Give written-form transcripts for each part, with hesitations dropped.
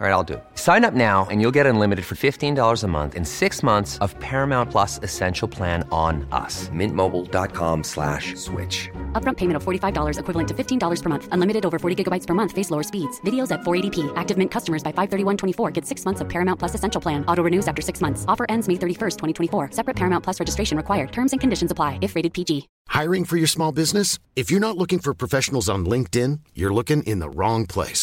All right, I'll do it. Sign up now and you'll get unlimited for $15 a month and 6 months of Paramount Plus Essential Plan on us. MintMobile.com/switch. Upfront payment of $45 equivalent to $15 per month. Unlimited over 40 gigabytes per month. Face lower speeds. Videos at 480p. Active Mint customers by 531.24 get 6 months of Paramount Plus Essential Plan. Auto renews after 6 months. Offer ends May 31st, 2024. Separate Paramount Plus registration required. Terms and conditions apply if rated PG. Hiring for your small business? If you're not looking for professionals on LinkedIn, you're looking in the wrong place.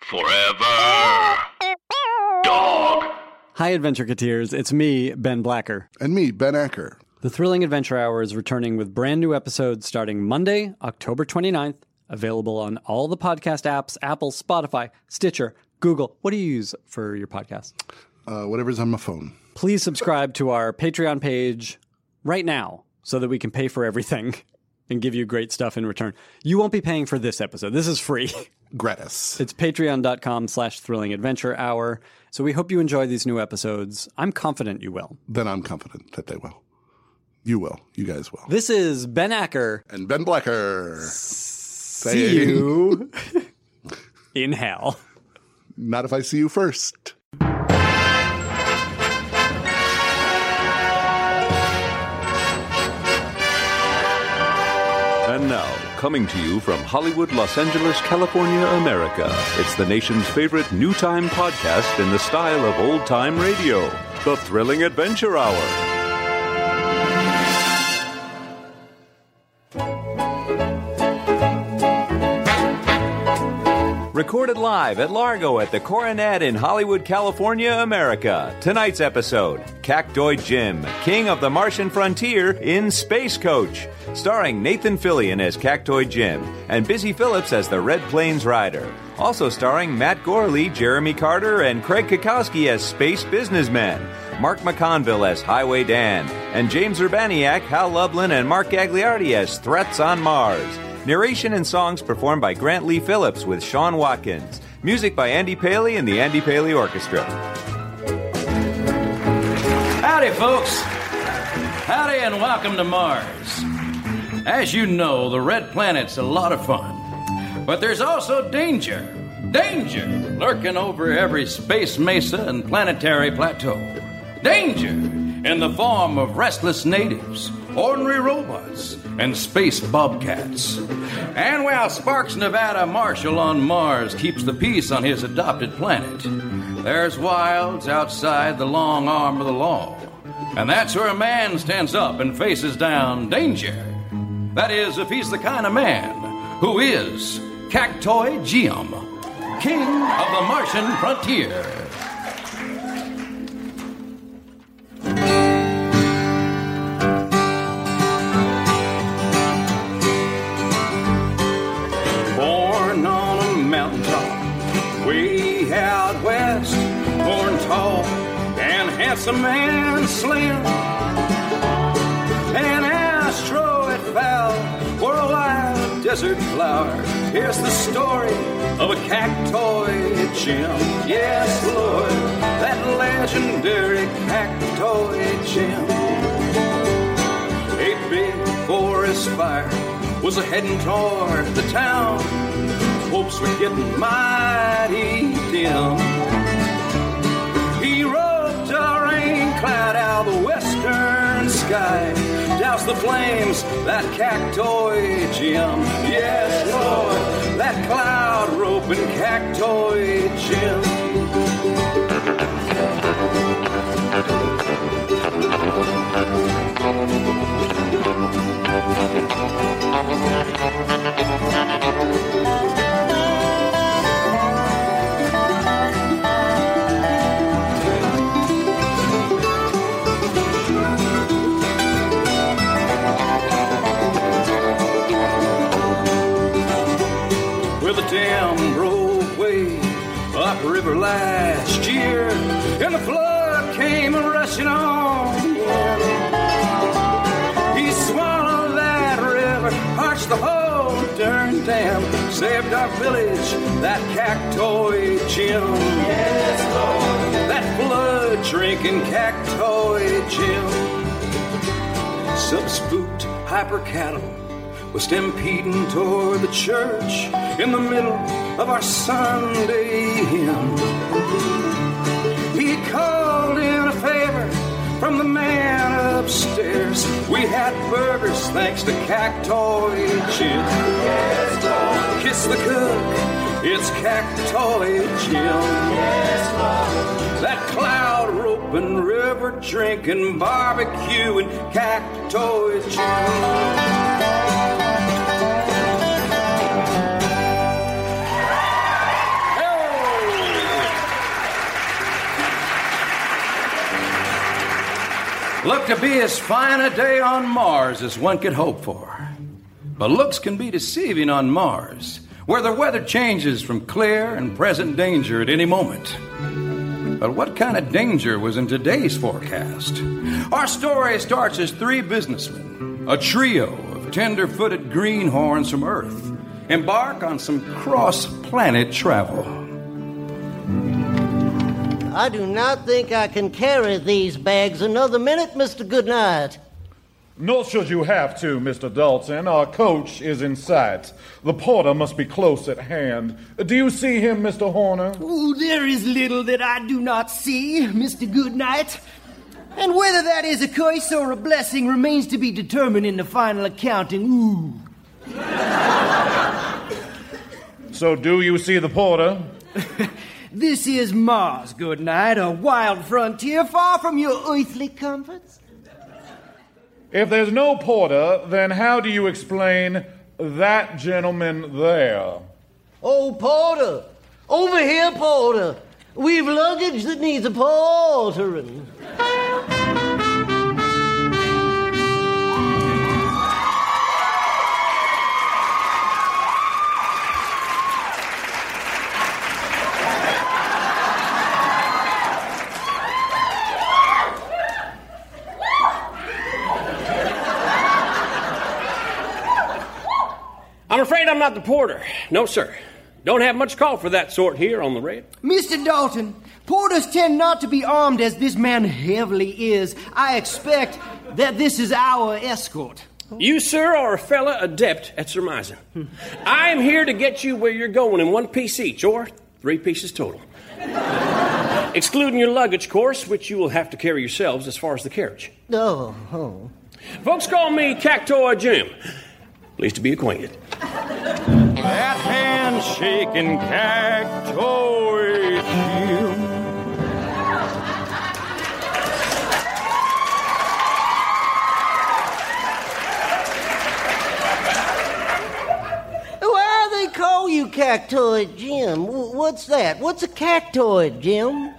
Forever Dog. Hi, Adventureketeers. It's me, Ben Blacker. And me, Ben Acker. The Thrilling Adventure Hour is returning with brand new episodes starting Monday, October 29th, available on all the podcast apps, Apple, Spotify, Stitcher, Google. What do you use for your podcast? Whatever's on my phone. Please subscribe to our Patreon page right now so that we can pay for everything and give you great stuff in return. You won't be paying for this episode. This is free. Gratis. It's patreon.com/thrillingadventurehour. So we hope you enjoy these new episodes. I'm confident you will. Then I'm confident that they will. You will. You guys will. This is Ben Acker. And Ben Blacker. See you in hell. Not if I see you first. And now, coming to you from Hollywood, Los Angeles, California, America, it's the nation's favorite new-time podcast in the style of old-time radio, The Thrilling Adventure Hour. Recorded live at Largo at the Coronet in Hollywood, California, America. Tonight's episode, Cactoid Jim, King of the Martian Frontier in Space Coach. Starring Nathan Fillion as Cactoid Jim and Busy Philipps as the Red Plains Rider. Also starring Matt Gourley, Jeremy Carter, and Craig Cackowski as Space Businessman, Mark McConville as Highway Dan, and James Urbaniak, Hal Lublin, and Mark Gagliardi as Threats on Mars. Narration and songs performed by Grant Lee Phillips with Sean Watkins. Music by Andy Paley and the Andy Paley Orchestra. Howdy, folks. Howdy and welcome to Mars. As you know, the Red Planet's a lot of fun, but there's also danger lurking over every space mesa and planetary plateau. Danger in the form of restless natives, ordinary robots, and space bobcats. And while Sparks Nevada Marshal on Mars keeps the peace on his adopted planet, there's wilds outside the long arm of the law, and that's where a man stands up and faces down danger. That is, if he's the kind of man who is Cactoid Jim, King of the Martian Frontier. Born on a mountaintop, way out west, born tall and handsome and slim. Worldwide desert flower. Here's the story of a Cactoid Jim. Yes, Lord, that legendary Cactoid Jim. A big forest fire was heading toward the town. Hopes were getting mighty dim. He roped a rain cloud out of the western sky. Douse the flames, that Cactoid Jim. Yes, Lord. when Cactoid Jim. Dam broke way up river last year, and the flood came rushing on. He swallowed that river, arched the whole darn dam, saved our village, that Cactoid Jim. Yes, Lord. That blood-drinking Cactoid Jim. Some spooked hyper cattle was stampeding toward the church in the middle of our Sunday hymn. He called in a favor from the man upstairs. We had burgers thanks to Cactoid Jim. Kiss the cook, it's Cactoid Jim. That cloud roping, river drinking, barbecue and Cactoid Jim. Looked to be as fine a day on Mars as one could hope for. But looks can be deceiving on Mars, where the weather changes from clear and present danger at any moment. But what kind of danger was in today's forecast? Our story starts as three businessmen, a trio of tender-footed greenhorns from Earth, embark on some cross-planet travel. I do not think I can carry these bags another minute, Mr. Goodnight. Nor should you have to, Mr. Dalton. Our coach is in sight. The porter must be close at hand. Do you see him, Mr. Horner? Oh, there is little that I do not see, Mr. Goodnight. And whether that is a curse or a blessing remains to be determined in the final accounting. Ooh. So do you see the porter? This is Mars, Goodnight, a wild frontier far from your earthly comforts. If there's no porter, then how do you explain that gentleman there? Oh, porter! Over here, porter! We've luggage that needs a portering. I'm afraid I'm not the porter. No, sir. Don't have much call for that sort here on the raid. Mr. Dalton, porters tend not to be armed as this man heavily is. I expect that this is our escort. You, sir, are a fella adept at surmising. I am here to get you where you're going in one piece each, or 3 pieces total. Excluding your luggage, of course, which you will have to carry yourselves as far as the carriage. Oh. Folks call me Cactoid Jim. Pleased to be acquainted. That handshaking Cactoid Jim. Why they call you Cactoid Jim? What's that? What's a cactoid, Jim?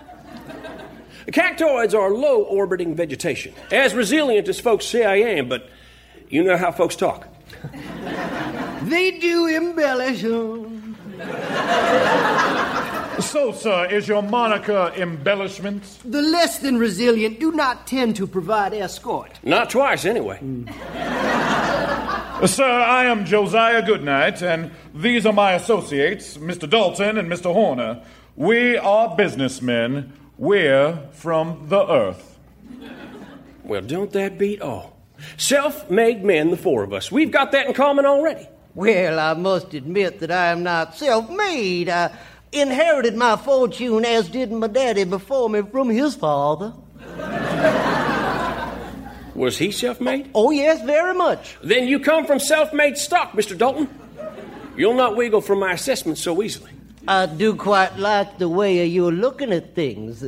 Cactoids are low-orbiting vegetation. As resilient as folks say I am, but you know how folks talk. They do embellish. So, sir, is your moniker embellishment? The less than resilient do not tend to provide escort. Not twice, anyway. Sir, I am Josiah Goodnight, and these are my associates, Mr. Dalton and Mr. Horner. We are businessmen. We're from the earth. Well, don't that beat all? Self-made men, the four of us. We've got that in common already. Well, I must admit that I am not self-made. I inherited my fortune, as did my daddy before me, from his father. Was he self-made? Oh, yes, very much. Then you come from self-made stock, Mr. Dalton. You'll not wiggle from my assessment so easily. I do quite like the way you're looking at things.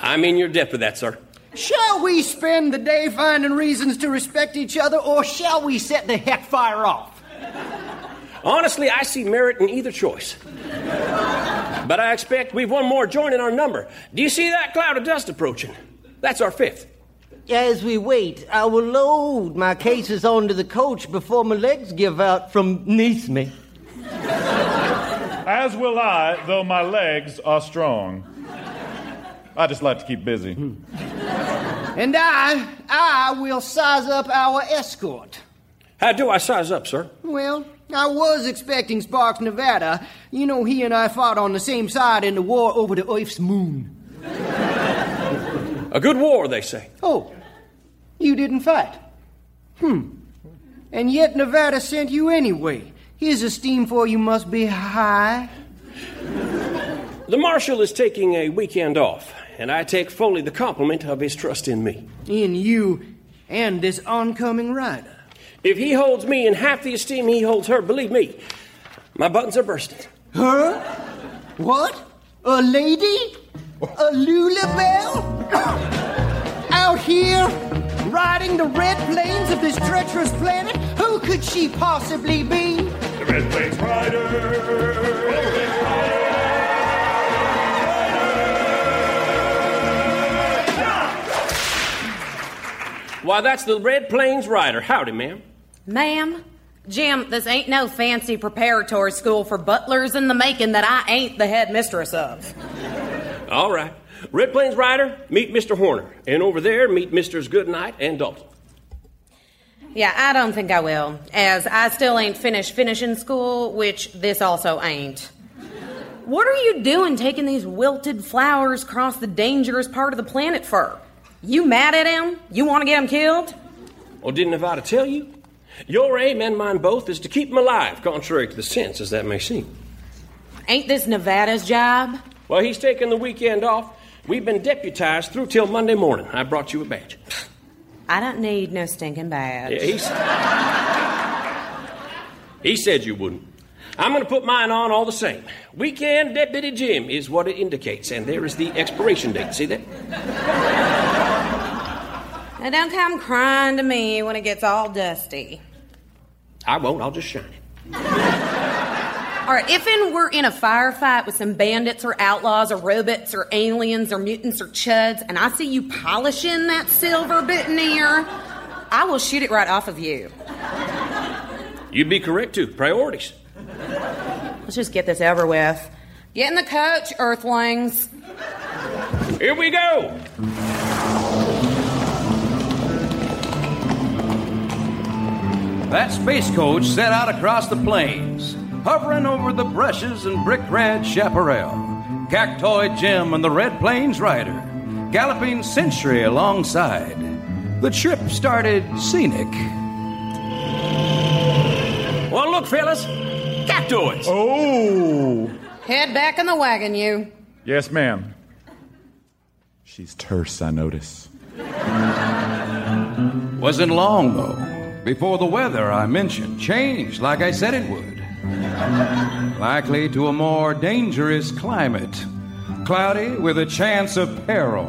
I'm in your debt for that, sir. Shall we spend the day finding reasons to respect each other, or shall we set the hellfire off? Honestly, I see merit in either choice. But I expect we've one more joint in our number. Do you see that cloud of dust approaching? That's our fifth. As we wait, I will load my cases onto the coach before my legs give out from beneath me. As will I, though my legs are strong. I just like to keep busy. And I will size up our escort. How do I size up, sir? Well, I was expecting Sparks Nevada. You know, he and I fought on the same side in the war over the Earth's moon. A good war, they say. Oh, you didn't fight. And yet Nevada sent you anyway. His esteem for you must be high. The Marshal is taking a weekend off, and I take fully the compliment of his trust in me. In you and this oncoming rider. If he holds me in half the esteem he holds her, believe me, my buttons are bursting. Her? What? A lady? A Lulabelle? Out here, riding the red plains of this treacherous planet? Who could she possibly be? The Red Plains Rider! Why, that's the Red Plains Rider. Howdy, ma'am. Ma'am? Jim, this ain't no fancy preparatory school for butlers in the making that I ain't the headmistress of. All right. Red Plains Rider, meet Mr. Horner. And over there, meet Misters Goodnight and Dalton. Yeah, I don't think I will, as I still ain't finishing school, which this also ain't. What are you doing taking these wilted flowers across the dangerous part of the planet for? You mad at him? You want to get him killed? Well, didn't Nevada tell you? Your aim and mine both is to keep him alive, contrary to the sense, as that may seem. Ain't this Nevada's job? Well, he's taking the weekend off. We've been deputized through till Monday morning. I brought you a badge. I don't need no stinking badge. Yeah, he said you wouldn't. I'm going to put mine on all the same. Weekend Deputy Jim is what it indicates, and there is the expiration date. See that? Now, don't come crying to me when it gets all dusty. I won't. I'll just shine it. All right, if and we're in a firefight with some bandits or outlaws or robots or aliens or mutants or chuds, and I see you polishing that silver boutonniere, I will shoot it right off of you. You'd be correct, too. Priorities. Let's just get this over with. Get in the coach, Earthlings. Here we go. That space coach set out across the plains, hovering over the brushes and brick-red chaparral. Cactoid Jim and the Red Plains Rider, galloping sentry alongside. The trip started scenic. Well, look, fellas, cactoids. Oh! Head back in the wagon, you. Yes, ma'am. She's terse, I notice. Wasn't long, though. Before the weather I mentioned changed like I said it would. Likely to a more dangerous climate. Cloudy with a chance of peril.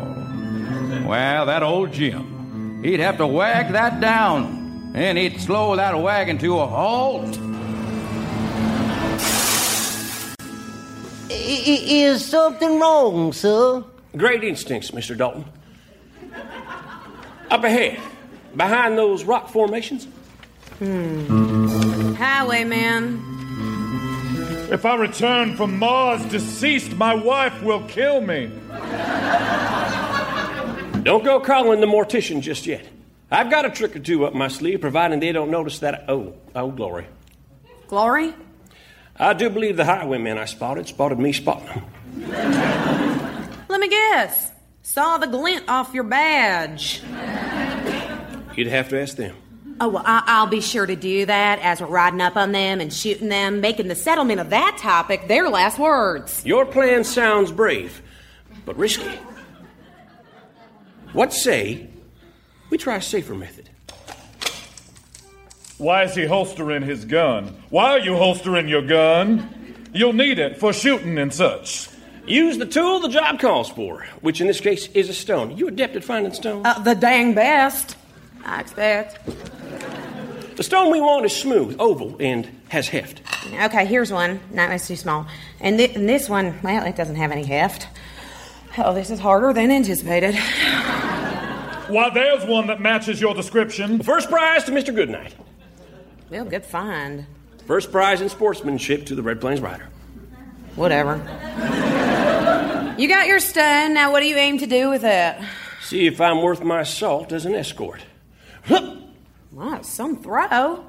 Well, that old Jim, he'd have to wag that down, and he'd slow that wagon to a halt. Is something wrong, sir? Great instincts, Mr. Dalton. Up ahead. Behind those rock formations? Highwayman. If I return from Mars deceased, my wife will kill me. Don't go calling the mortician just yet. I've got a trick or two up my sleeve, providing they don't notice that. Oh, glory. Glory? I do believe the highwayman I spotted me spotting him. Let me guess. Saw the glint off your badge. You'd have to ask them. Oh, well, I'll be sure to do that as we're riding up on them and shooting them, making the settlement of that topic their last words. Your plan sounds brave, but risky. What say we try a safer method? Why is he holstering his gun? Why are you holstering your gun? You'll need it for shooting and such. Use the tool the job calls for, which in this case is a stone. You adept at finding stones? The dang best, I expect. The stone we want is smooth, oval, and has heft. Okay, here's one. No, that's too small. And this one, well, it doesn't have any heft. Oh, this is harder than anticipated. Why, there's one that matches your description. First prize to Mr. Goodnight. Well, good find. First prize in sportsmanship to the Red Plains Rider. Whatever. You got your stone. Now what do you aim to do with it? See if I'm worth my salt as an escort. Wow, some throw.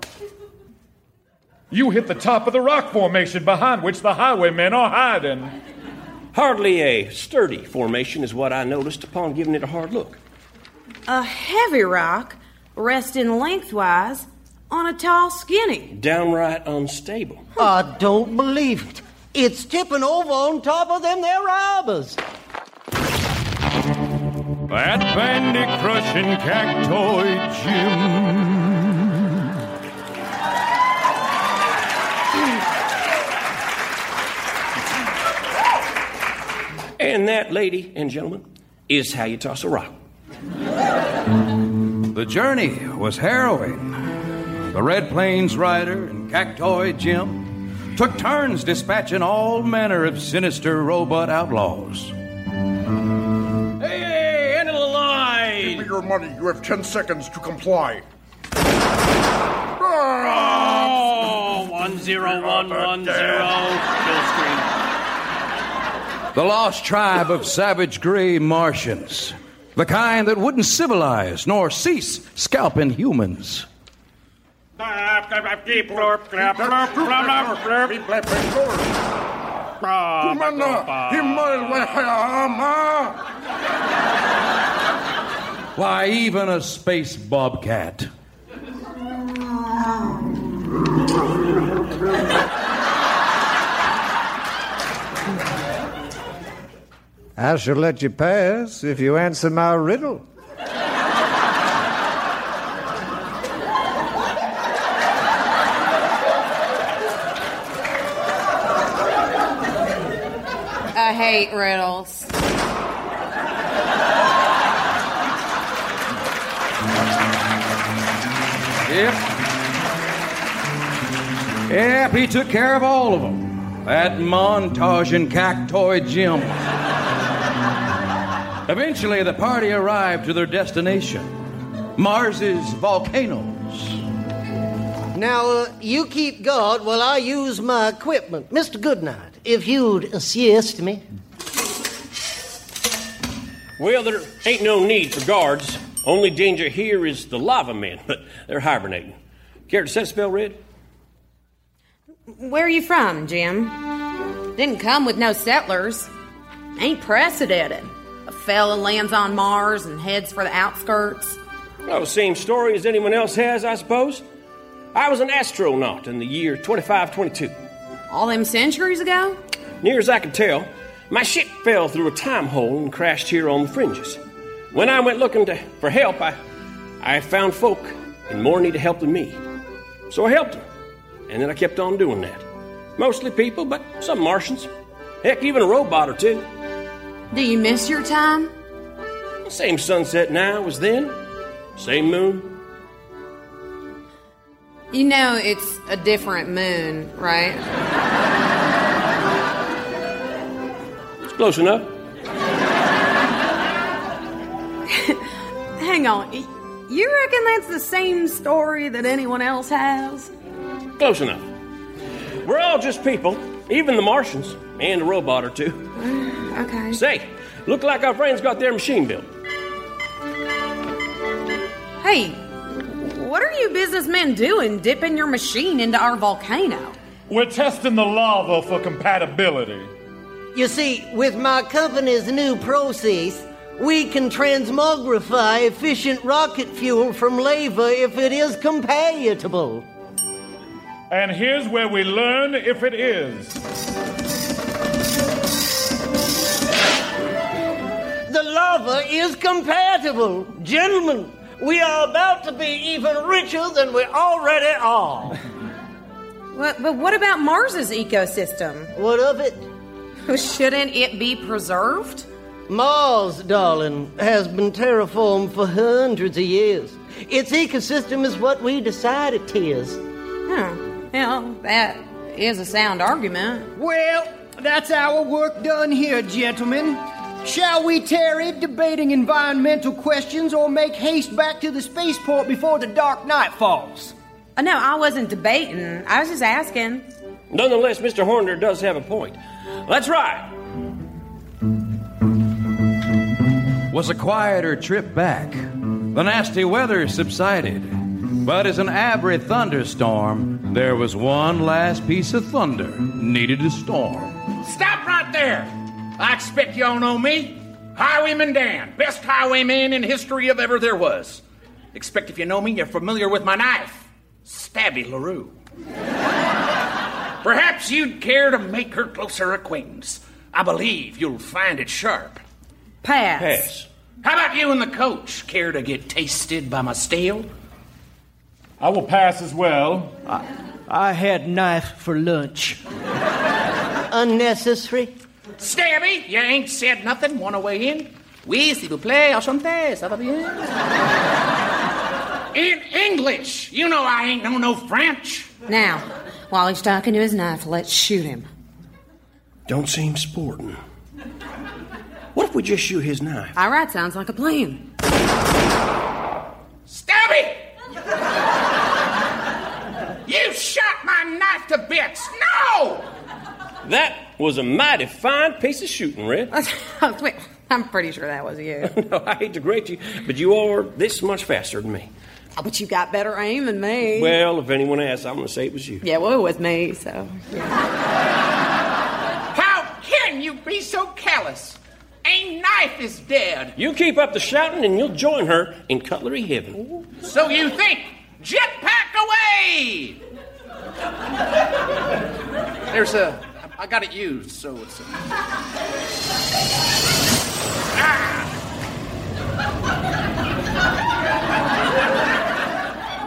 You hit the top of the rock formation behind which the highwaymen are hiding. Hardly a sturdy formation is what I noticed upon giving it a hard look. A heavy rock resting lengthwise on a tall skinny. Downright unstable. I don't believe it. It's tipping over on top of them there robbers. That bandit-crushing Cactoid Jim. And that, lady and gentlemen, is how you toss a rock. The journey was harrowing. The Red Plains Rider and Cactoid Jim took turns dispatching all manner of sinister robot outlaws. Hey, end of the line! Give me your money. You have 10 seconds to comply. Oh, 10110. Kill screen. The lost tribe of savage gray Martians. The kind that wouldn't civilize nor cease scalping humans. Why, even a space bobcat. I shall let you pass if you answer my riddle. I hate riddles. Yep, he took care of all of them. That montage and Cactoid Jim. Eventually, the party arrived to their destination, Mars's volcanoes. Now, you keep guard while I use my equipment. Mr. Goodnight. If you'd assist me. Well, there ain't no need for guards. Only danger here is the lava men, but they're hibernating. Care to set a spell, Red? Where are you from, Jim? Didn't come with no settlers. Ain't precedented. A fella lands on Mars and heads for the outskirts. Well, same story as anyone else has, I suppose. I was an astronaut in the year 2522. All them centuries ago? Near as I could tell, my ship fell through a time hole and crashed here on the fringes. When I went looking for help, I found folk in more need of help than me. So I helped them, and then I kept on doing that. Mostly people, but some Martians. Heck, even a robot or two. Do you miss your time? Same sunset now as then. Same moon. You know, it's a different moon, right? It's close enough. Hang on. You reckon that's the same story that anyone else has? Close enough. We're all just people, even the Martians, and a robot or two. Okay. Say, look like our friends got their machine built. Hey. What are you businessmen doing dipping your machine into our volcano? We're testing the lava for compatibility. You see, with my company's new process, we can transmogrify efficient rocket fuel from lava if it is compatible. And here's where we learn if it is. The lava is compatible. Gentlemen, We are about to be even richer than we already are. But what about Mars's ecosystem? What of it? Shouldn't it be preserved? Mars, darling, has been terraformed for hundreds of years. Its ecosystem is what we decide it is. Oh, well, that is a sound argument. Well, that's our work done here, gentlemen. Shall we tarry debating environmental questions or make haste back to the spaceport before the dark night falls? No, I wasn't debating. I was just asking. Nonetheless, Mr. Horner does have a point. Let's ride. Was a quieter trip back. The nasty weather subsided. But as an every thunderstorm, there was one last piece of thunder needed to storm. Stop right there! I expect y'all know me. Highwayman Dan, best highwayman in history if ever there was. Expect if you know me, you're familiar with my knife. Stabby LaRue. Perhaps you'd care to make her closer acquaintance. I believe you'll find it sharp. Pass. How about you and the coach? Care to get tasted by my steel? I will pass as well. I had knife for lunch. Unnecessary. Stabby, you ain't said nothing. Want to weigh in? Oui, s'il vous plaît, enchanté, ça va bien? In English. You know I ain't know no French. Now, while he's talking to his knife, let's shoot him. Don't seem sporting. What if we just shoot his knife? All right, sounds like a plan. Stabby! You shot my knife to bits! No! That was a mighty fine piece of shooting, Red. Wait, I'm pretty sure that was you. No, I hate to grate you, but you are this much faster than me. Oh, but you got better aim than me. Well, if anyone asks, I'm going to say it was you. Yeah, well, it was me, so... Yeah. How can you be so callous? A knife is dead. You keep up the shouting and you'll join her in cutlery heaven. Ooh. So you think. Jetpack away! There's a... I got it used, so it's... Ah!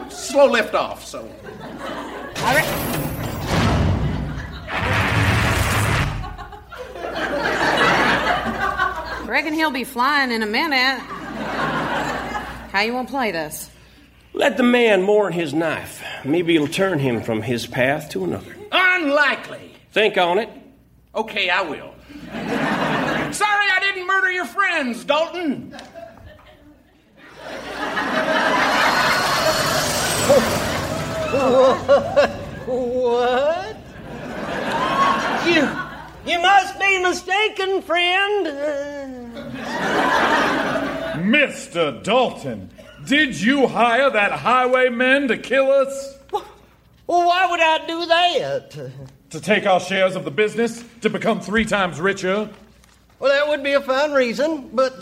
Slow lift off, so... All right. Reckon he'll be flying in a minute. How you want to play this? Let the man mourn his knife. Maybe it'll turn him from his path to another. Unlikely. Think on it. Okay, I will. Sorry I didn't murder your friends, Dalton. What? You must be mistaken, friend. Mr. Dalton, did you hire that highwayman to kill us? Well, why would I do that? To take our shares of the business? To become 3 times richer? Well, that would be a fine reason, but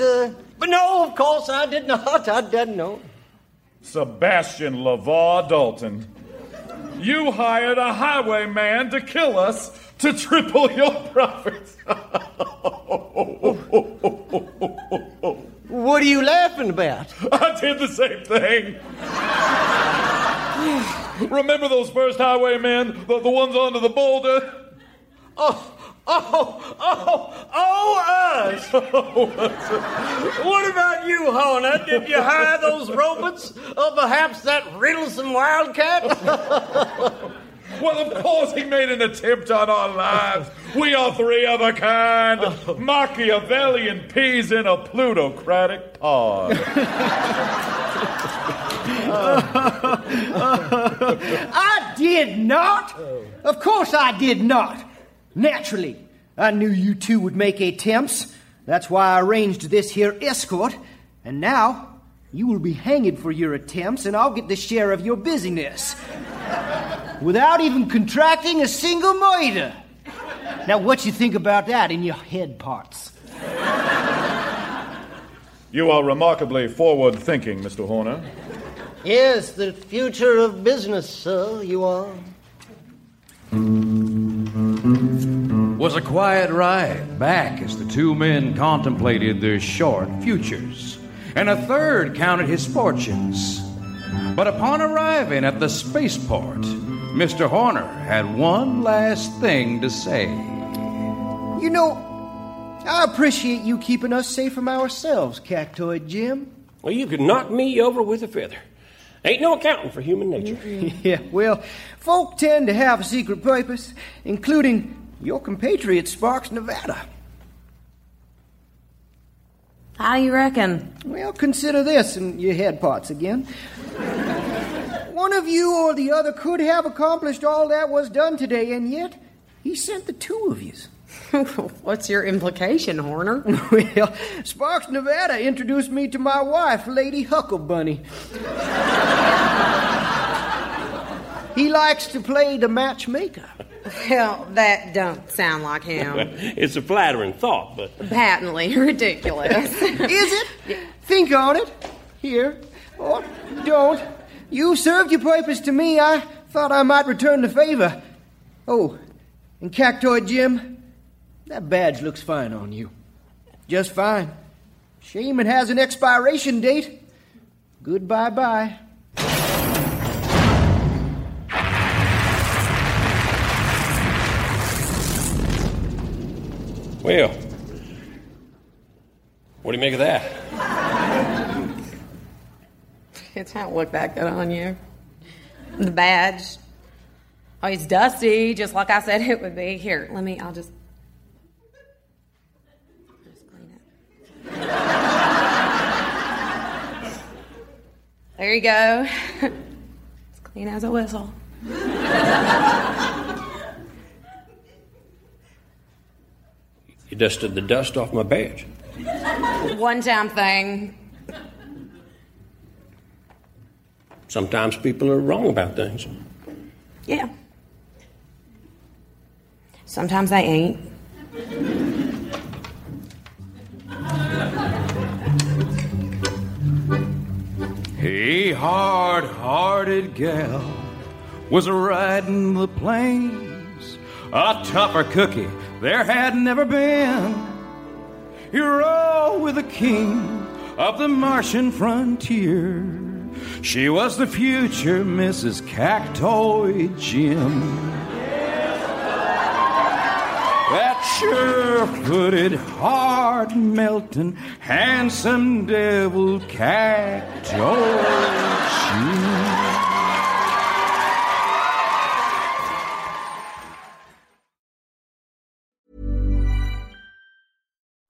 no, of course I did not. I didn't know. Sebastian LeVar Dalton, you hired a highwayman to kill us. To triple your profits. What are you laughing about? I did the same thing. Remember those first highwaymen? The ones under the boulder? Us. What about you, Horner? Did you hire those robots? Or perhaps that riddlesome wildcat? Well, of course he made an attempt on our lives. We are 3 of a kind. Machiavellian peas in a plutocratic pod. I did not. Of course I did not. Naturally, I knew you two would make attempts. That's why I arranged this here escort. And now... You will be hanged for your attempts, and I'll get the share of your busyness. Without even contracting a single murder. Now, what you think about that in your head parts? You are remarkably forward-thinking, Mr. Horner. Yes, the future of business, sir, you are. Was a quiet ride back as the 2 men contemplated their short futures. and a third counted his fortunes. But upon arriving at the spaceport, Mr. Horner had one last thing to say. You know, I appreciate you keeping us safe from ourselves, Cactoid Jim. Well, you could knock me over with a feather. Ain't no accounting for human nature. Yeah, well, folk tend to have a secret purpose, including your compatriot Sparks Nevada. How do you reckon? Well, consider this in your head parts again. One of you or the other could have accomplished all that was done today, and yet he sent the two of you. What's your implication, Horner? Well, Sparks Nevada introduced me to my wife, Lady Hucklebunny. He likes to play the matchmaker. Well, that don't sound like him. It's a flattering thought, but... patently ridiculous. Is it? Yeah. Think on it. Here. Or don't. You served your purpose to me. I thought I might return the favor. Oh, and Cactoid Jim... that badge looks fine on you. Just fine. Shame it has an expiration date. Goodbye-bye. Well, what do you make of that? It's not look that good on you. The badge. Oh, it's dusty, just like I said it would be. Here, I'll just... there you go. It's clean as a whistle. You dusted the dust off my badge. One-time thing. Sometimes people are wrong about things. Yeah. Sometimes they ain't. A hard-hearted gal was riding the plains. A tougher cookie there had never been. He rode with the king of the Martian frontier. She was the future Mrs. Cactoid Jim. That sure-footed, hard-melting, handsome devil Cactoid Jim.